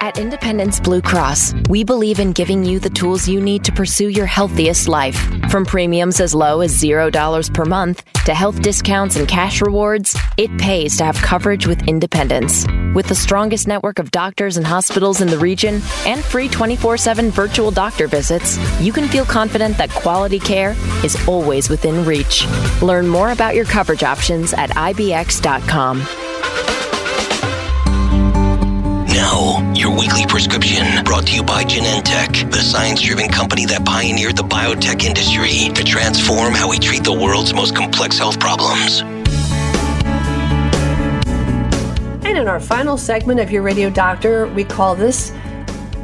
At Independence Blue Cross, we believe in giving you the tools you need to pursue your healthiest life. From premiums as low as $0 per month to health discounts and cash rewards, it pays to have coverage with Independence. With the strongest network of doctors and hospitals in the region and free 24/7 virtual doctor visits, you can feel confident that quality care is always within reach. Learn more about your coverage options at IBX.com. Now, your weekly prescription, brought to you by Genentech, the science-driven company that pioneered the biotech industry to transform how we treat the world's most complex health problems. And in our final segment of Your Radio Doctor, we call this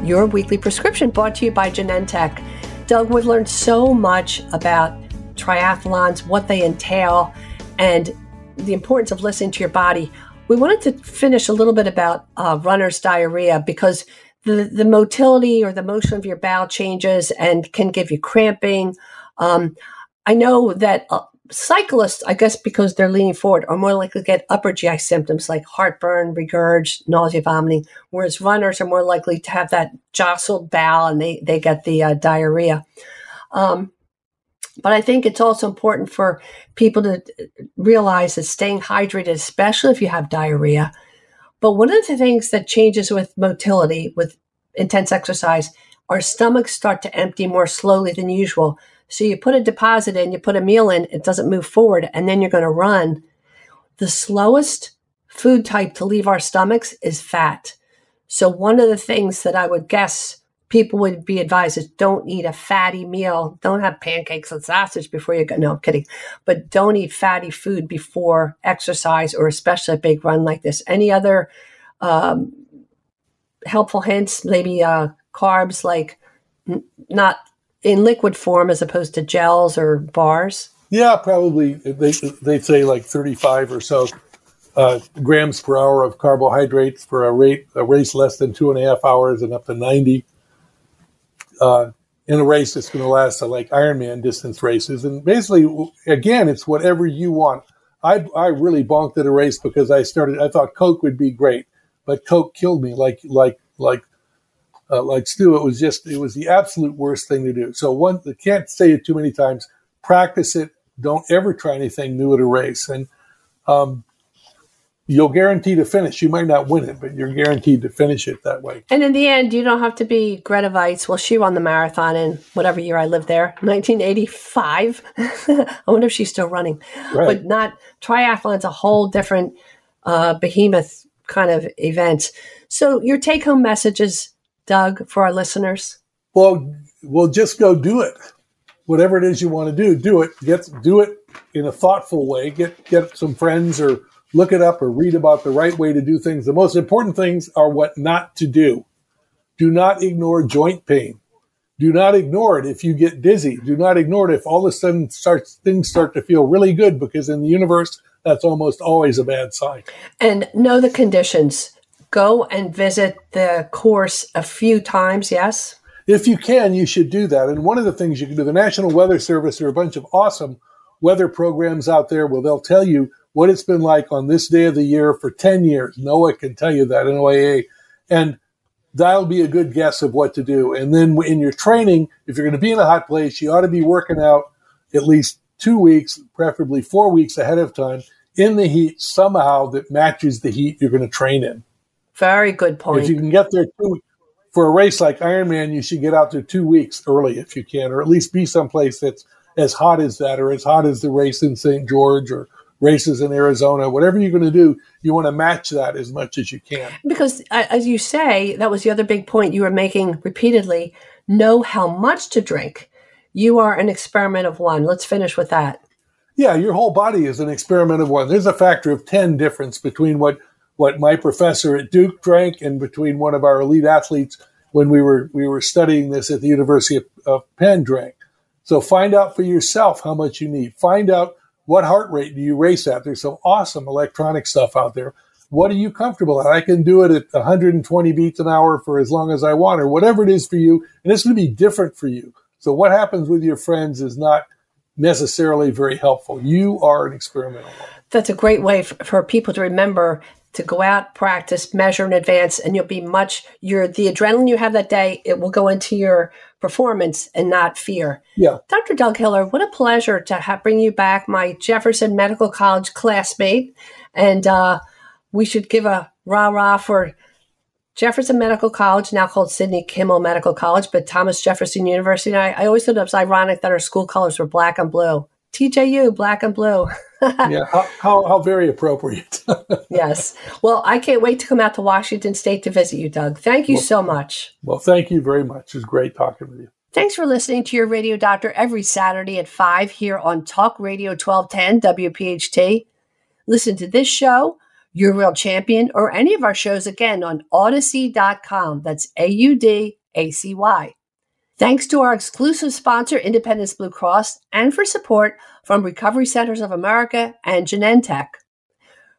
Your Weekly Prescription, brought to you by Genentech. Doug, we've learned so much about triathlons, what they entail, and the importance of listening to your body. We wanted to finish a little bit about runner's diarrhea, because the motility or the motion of your bowel changes and can give you cramping. I know that cyclists, I guess because they're leaning forward, are more likely to get upper GI symptoms like heartburn, regurg, nausea, vomiting, whereas runners are more likely to have that jostled bowel and they get the diarrhea. But I think it's also important for people to realize that staying hydrated, especially if you have diarrhea. But one of the things that changes with motility, with intense exercise, our stomachs start to empty more slowly than usual. So you put a deposit in, you put a meal in, it doesn't move forward, and then you're going to run. The slowest food type to leave our stomachs is fat. So one of the things that I would guess people would be advised is don't eat a fatty meal. Don't have pancakes and sausage before you go. No, I'm kidding. But don't eat fatty food before exercise, or especially a big run like this. Any other helpful hints? Maybe carbs, like not in liquid form as opposed to gels or bars? Yeah, probably. They say like 35 or so grams per hour of carbohydrates for a race less than 2.5 hours, and up to 90. In a race that's going to last, like Ironman distance races. And basically, again, it's whatever you want. I really bonked at a race because I thought Coke would be great, but Coke killed me. Like Stu, it was the absolute worst thing to do. So I can't say it too many times. Practice it. Don't ever try anything new at a race. And, you'll guarantee to finish. You might not win it, but you're guaranteed to finish it that way. And in the end, you don't have to be Greta Weitz. Well, she won the marathon in whatever year I lived there, 1985. I wonder if she's still running. Right. But not triathlon's a whole different behemoth kind of event. So your take-home messages, Doug, for our listeners? Well, well, just go do it. Whatever it is you want to do, do it. Do it in a thoughtful way. Get some friends or look it up or read about the right way to do things. The most important things are what not to do. Do not ignore joint pain. Do not ignore it if you get dizzy. Do not ignore it if all of a sudden things start to feel really good, because in the universe, that's almost always a bad sign. And know the conditions. Go and visit the course a few times, yes? If you can, you should do that. And one of the things you can do, the National Weather Service, there are a bunch of awesome weather programs out there where they'll tell you what it's been like on this day of the year for 10 years. NOAA can tell you that, NOAA. And that'll be a good guess of what to do. And then in your training, if you're going to be in a hot place, you ought to be working out at least 2 weeks, preferably 4 weeks ahead of time, in the heat somehow that matches the heat you're going to train in. Very good point. If you can get there for a race like Ironman, you should get out there 2 weeks early if you can, or at least be someplace that's as hot as that, or as hot as the race in St. George, or races in Arizona. Whatever you're going to do, you want to match that as much as you can. Because as you say, that was the other big point you were making repeatedly, know how much to drink. You are an experiment of one. Let's finish with that. Yeah, your whole body is an experiment of one. There's a factor of 10 difference between what my professor at Duke drank and between one of our elite athletes when we were studying this at the University of Penn drank. So find out for yourself how much you need. Find out what heart rate do you race at. There's some awesome electronic stuff out there. What are you comfortable at? I can do it at 120 beats an hour for as long as I want, or whatever it is for you. And it's going to be different for you. So what happens with your friends is not necessarily very helpful. You are an experimental. That's a great way for people to remember to go out, practice, measure in advance, and you'll be the adrenaline you have that day, it will go into your performance and not fear. Yeah. Dr. Doug Hiller, what a pleasure to bring you back, my Jefferson Medical College classmate. And we should give a rah-rah for Jefferson Medical College, now called Sidney Kimmel Medical College, but Thomas Jefferson University. And I always thought it was ironic that our school colors were black and blue. TJU, black and blue. Yeah, how very appropriate. Yes. Well, I can't wait to come out to Washington State to visit you, Doug. Thank you so much. Well, thank you very much. It was great talking with you. Thanks for listening to Your Radio Doctor every Saturday at 5 here on Talk Radio 1210 WPHT. Listen to this show, Your Real Champion, or any of our shows again on Odyssey.com. That's Audacy. Thanks to our exclusive sponsor, Independence Blue Cross, and for support from Recovery Centers of America and Genentech.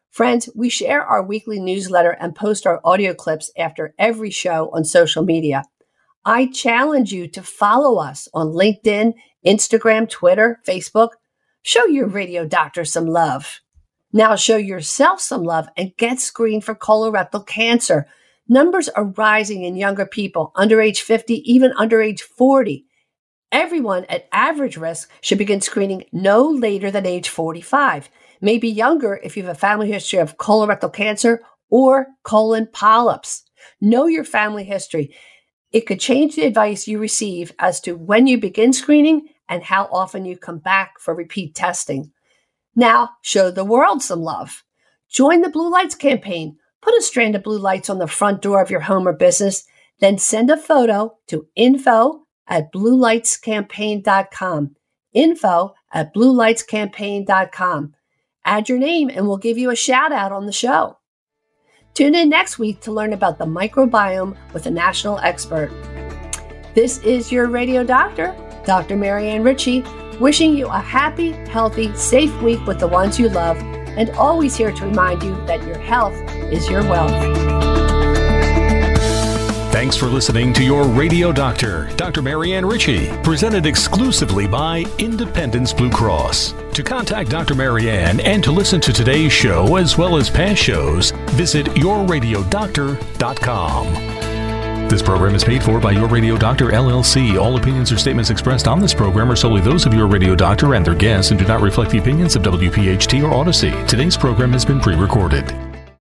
Friends, we share our weekly newsletter and post our audio clips after every show on social media. I challenge you to follow us on LinkedIn, Instagram, Twitter, Facebook. Show your radio doctor some love. Now show yourself some love and get screened for colorectal cancer. Numbers are rising in younger people, under age 50, even under age 40. Everyone at average risk should begin screening no later than age 45. Maybe younger if you have a family history of colorectal cancer or colon polyps. Know your family history. It could change the advice you receive as to when you begin screening and how often you come back for repeat testing. Now, show the world some love. Join the Blue Lights Campaign. Put a strand of blue lights on the front door of your home or business, then send a photo to info@bluelightscampaign.com. Info@bluelightscampaign.com. Add your name and we'll give you a shout out on the show. Tune in next week to learn about the microbiome with a national expert. This is Your Radio Doctor, Dr. Marianne Ritchie, wishing you a happy, healthy, safe week with the ones you love, and always here to remind you that your health is your wealth. Thanks for listening to Your Radio Doctor, Dr. Marianne Ritchie, presented exclusively by Independence Blue Cross. To contact Dr. Marianne and to listen to today's show as well as past shows, visit yourradiodoctor.com. This program is paid for by Your Radio Doctor, LLC. All opinions or statements expressed on this program are solely those of Your Radio Doctor and their guests and do not reflect the opinions of WPHT or Odyssey. Today's program has been pre-recorded.